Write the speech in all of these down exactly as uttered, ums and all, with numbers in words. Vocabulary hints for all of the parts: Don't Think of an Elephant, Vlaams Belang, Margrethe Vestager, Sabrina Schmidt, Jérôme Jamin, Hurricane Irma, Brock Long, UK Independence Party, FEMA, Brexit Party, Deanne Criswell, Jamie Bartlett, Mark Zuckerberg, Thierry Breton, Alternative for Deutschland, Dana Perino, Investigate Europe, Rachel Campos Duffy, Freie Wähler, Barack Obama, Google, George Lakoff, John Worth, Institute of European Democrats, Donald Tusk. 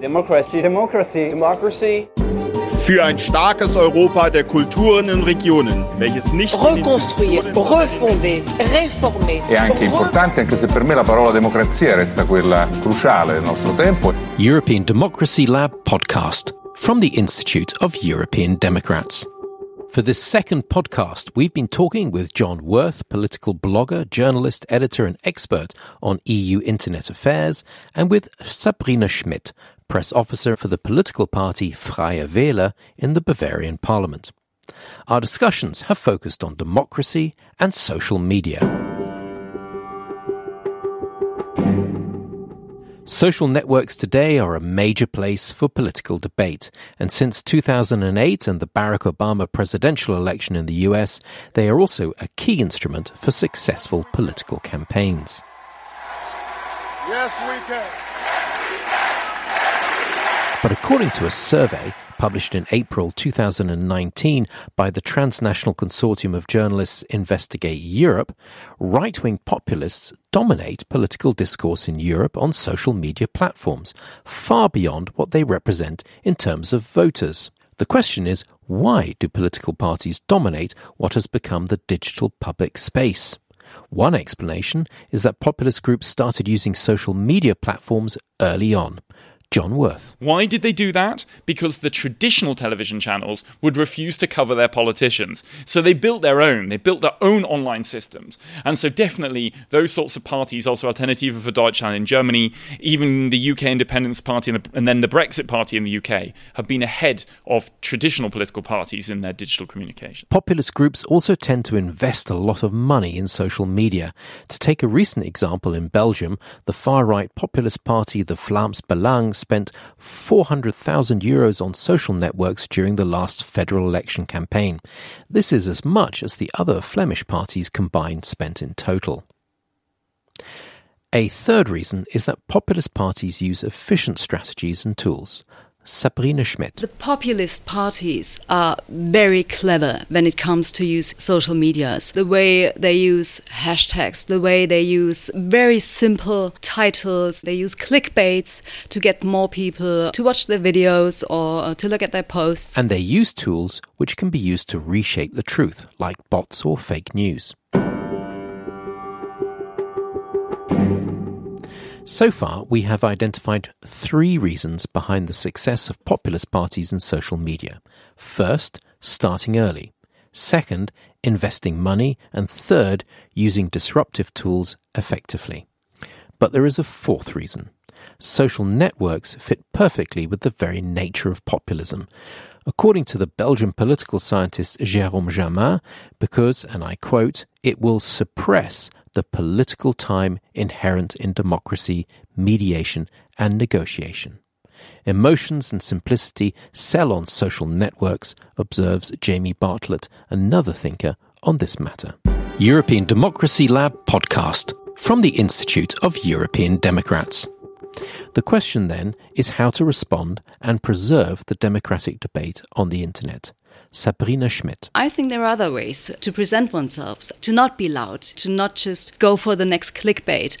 Democracy. Democracy. Democracy. Für ein starkes Europa der Kulturen und Regionen, welches nicht reconstruire, refondere, reformare. È anche importante, anche se per me la parola democrazia resta quella cruciale del nostro tempo. European Democracy Lab podcast from the Institute of European Democrats. For this second podcast, we've been talking with John Worth, political blogger, journalist, editor and expert on E U internet affairs, and with Sabrina Schmidt, press officer for the political party Freie Wähler in the Bavarian parliament. Our discussions have focused on democracy and social media. Social networks today are a major place for political debate, and since two thousand eight and the Barack Obama presidential election in the U S, they are also a key instrument for successful political campaigns. Yes, we can. But according to a survey published in April twenty nineteen by the transnational consortium of journalists Investigate Europe, right-wing populists dominate political discourse in Europe on social media platforms, far beyond what they represent in terms of voters. The question is, why do political parties dominate what has become the digital public space? One explanation is that populist groups started using social media platforms early on. John Worth. Why did they do that? Because the traditional television channels would refuse to cover their politicians. So they built their own. They built their own online systems. And so definitely those sorts of parties, also Alternative for Deutschland in Germany, even the U K Independence Party and, the, and then the Brexit Party in the U K, have been ahead of traditional political parties in their digital communication. Populist groups also tend to invest a lot of money in social media. To take a recent example in Belgium, the far-right populist party, the Vlaams Belang, spent four hundred thousand euros on social networks during the last federal election campaign. This is as much as the other Flemish parties combined spent in total. A third reason is that populist parties use efficient strategies and tools. Sabrina Schmidt. The populist parties are very clever when it comes to use social medias. The way they use hashtags, the way they use very simple titles, they use clickbaits to get more people to watch their videos or to look at their posts. And they use tools which can be used to reshape the truth, like bots or fake news. So far, we have identified three reasons behind the success of populist parties in social media. First, starting early. Second, investing money. And third, using disruptive tools effectively. But there is a fourth reason. Social networks fit perfectly with the very nature of populism. According to the Belgian political scientist Jérôme Jamin, because, and I quote, "it will suppress the political time inherent in democracy, mediation and negotiation." Emotions and simplicity sell on social networks, observes Jamie Bartlett, another thinker on this matter. European Democracy Lab podcast from the Institute of European Democrats. The question then is how to respond and preserve the democratic debate on the internet. Sabrina Schmidt. I think there are other ways to present oneself, to not be loud, to not just go for the next clickbait,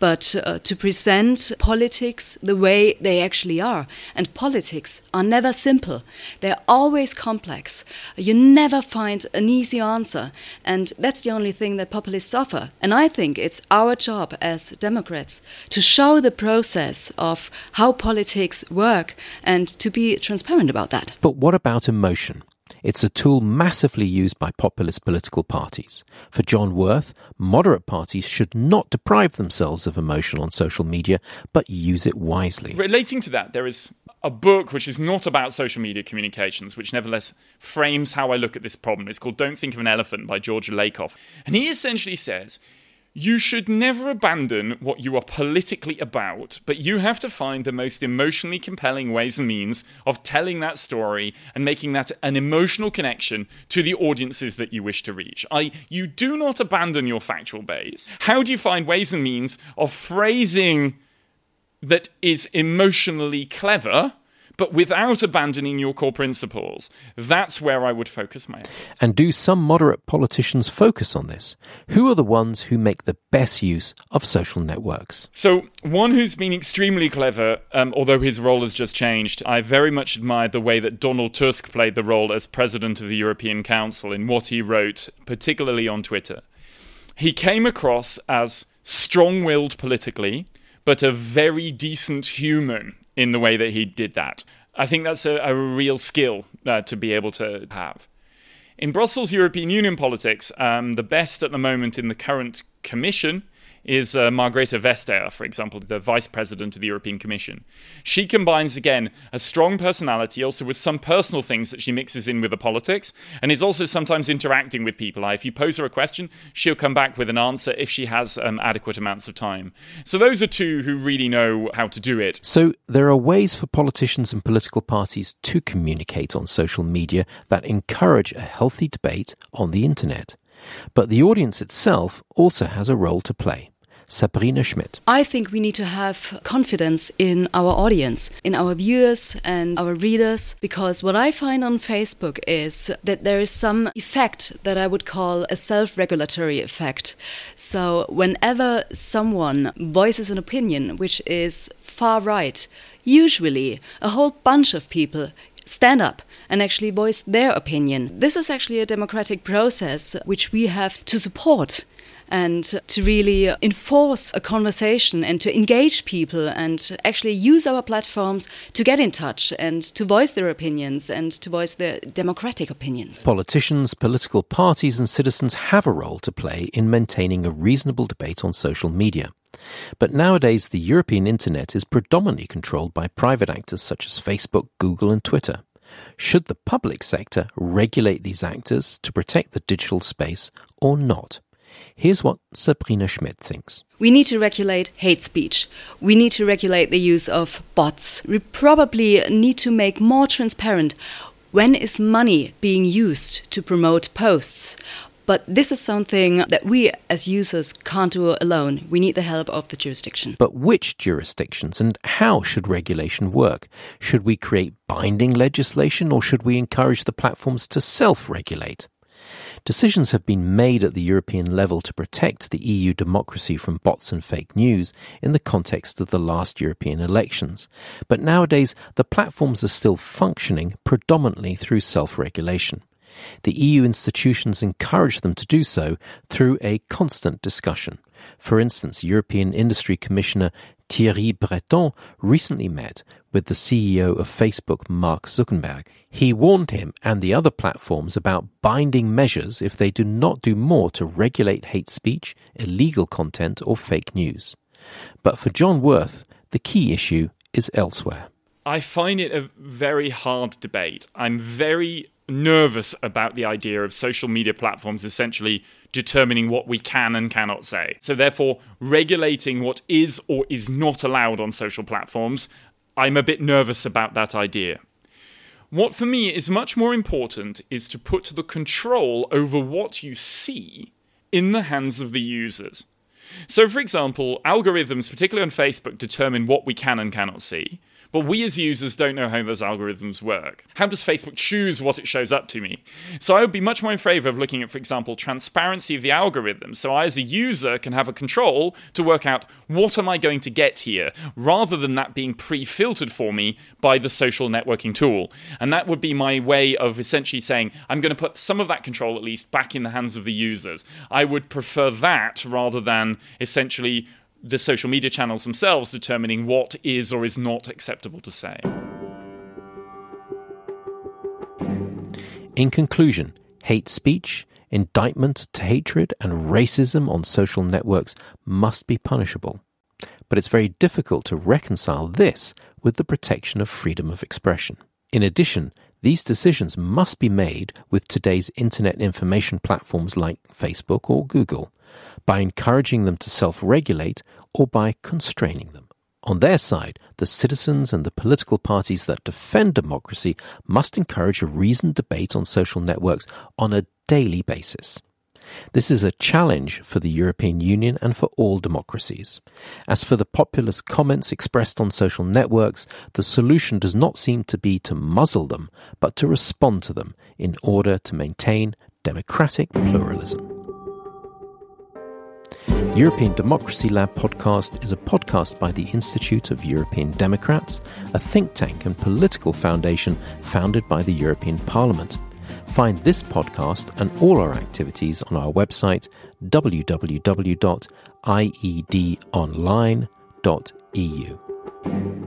but uh, to present politics the way they actually are. And politics are never simple. They're always complex. You never find an easy answer. And that's the only thing that populists offer. And I think it's our job as Democrats to show the process of how politics work and to be transparent about that. But what about emotion? It's a tool massively used by populist political parties. For John Worth, moderate parties should not deprive themselves of emotion on social media, but use it wisely. Relating to that, there is a book which is not about social media communications, which nevertheless frames how I look at this problem. It's called Don't Think of an Elephant by George Lakoff. And he essentially says, you should never abandon what you are politically about, but you have to find the most emotionally compelling ways and means of telling that story and making that an emotional connection to the audiences that you wish to reach. I, you do not abandon your factual base. How do you find ways and means of phrasing that is emotionally clever, but without abandoning your core principles. That's where I would focus my efforts. And do some moderate politicians focus on this? Who are the ones who make the best use of social networks? So one who's been extremely clever, um, although his role has just changed, I very much admired the way that Donald Tusk played the role as president of the European Council in what he wrote, particularly on Twitter. He came across as strong-willed politically, but a very decent human in the way that he did that. I think that's a, a real skill uh, to be able to have. In Brussels European Union politics, um, the best at the moment in the current commission is uh, Margrethe Vestager, for example, the vice president of the European Commission. She combines, again, a strong personality also with some personal things that she mixes in with the politics, and is also sometimes interacting with people. If you pose her a question, she'll come back with an answer if she has um, adequate amounts of time. So those are two who really know how to do it. So there are ways for politicians and political parties to communicate on social media that encourage a healthy debate on the internet. But the audience itself also has a role to play. Sabrina Schmidt. I think we need to have confidence in our audience, in our viewers and our readers, because what I find on Facebook is that there is some effect that I would call a self-regulatory effect. So whenever someone voices an opinion which is far right, usually a whole bunch of people stand up and actually voice their opinion. This is actually a democratic process which we have to support and to really enforce a conversation and to engage people and actually use our platforms to get in touch and to voice their opinions and to voice their democratic opinions. Politicians, political parties and citizens have a role to play in maintaining a reasonable debate on social media. But nowadays, the European internet is predominantly controlled by private actors such as Facebook, Google and Twitter. Should the public sector regulate these actors to protect the digital space or not? Here's what Sabrina Schmidt thinks. We need to regulate hate speech. We need to regulate the use of bots. We probably need to make more transparent when is money being used to promote posts. But this is something that we as users can't do alone. We need the help of the jurisdiction. But which jurisdictions and how should regulation work? Should we create binding legislation or should we encourage the platforms to self-regulate? Decisions have been made at the European level to protect the E U democracy from bots and fake news in the context of the last European elections. But nowadays, the platforms are still functioning predominantly through self-regulation. The E U institutions encourage them to do so through a constant discussion. For instance, European Industry Commissioner Thierry Breton recently met with the C E O of Facebook, Mark Zuckerberg. He warned him and the other platforms about binding measures if they do not do more to regulate hate speech, illegal content or fake news. But for John Worth, the key issue is elsewhere. I find it a very hard debate. I'm very nervous about the idea of social media platforms essentially determining what we can and cannot say. So therefore, regulating what is or is not allowed on social platforms, I'm a bit nervous about that idea. What for me is much more important is to put the control over what you see in the hands of the users. So for example, algorithms, particularly on Facebook, determine what we can and cannot see. But we as users don't know how those algorithms work. How does Facebook choose what it shows up to me? So I would be much more in favour of looking at, for example, transparency of the algorithm. So I as a user can have a control to work out what am I going to get here, rather than that being pre-filtered for me by the social networking tool. And that would be my way of essentially saying, I'm going to put some of that control at least back in the hands of the users. I would prefer that rather than essentially the social media channels themselves determining what is or is not acceptable to say. In conclusion, hate speech, indictment to hatred, and racism on social networks must be punishable. But it's very difficult to reconcile this with the protection of freedom of expression. In addition, these decisions must be made with today's internet information platforms like Facebook or Google, by encouraging them to self-regulate or by constraining them. On their side, the citizens and the political parties that defend democracy must encourage a reasoned debate on social networks on a daily basis. This is a challenge for the European Union and for all democracies. As for the populist comments expressed on social networks, the solution does not seem to be to muzzle them, but to respond to them in order to maintain democratic pluralism. European Democracy Lab podcast is a podcast by the Institute of European Democrats, a think tank and political foundation founded by the European Parliament. Find this podcast and all our activities on our website w w w dot i e d online dot e u.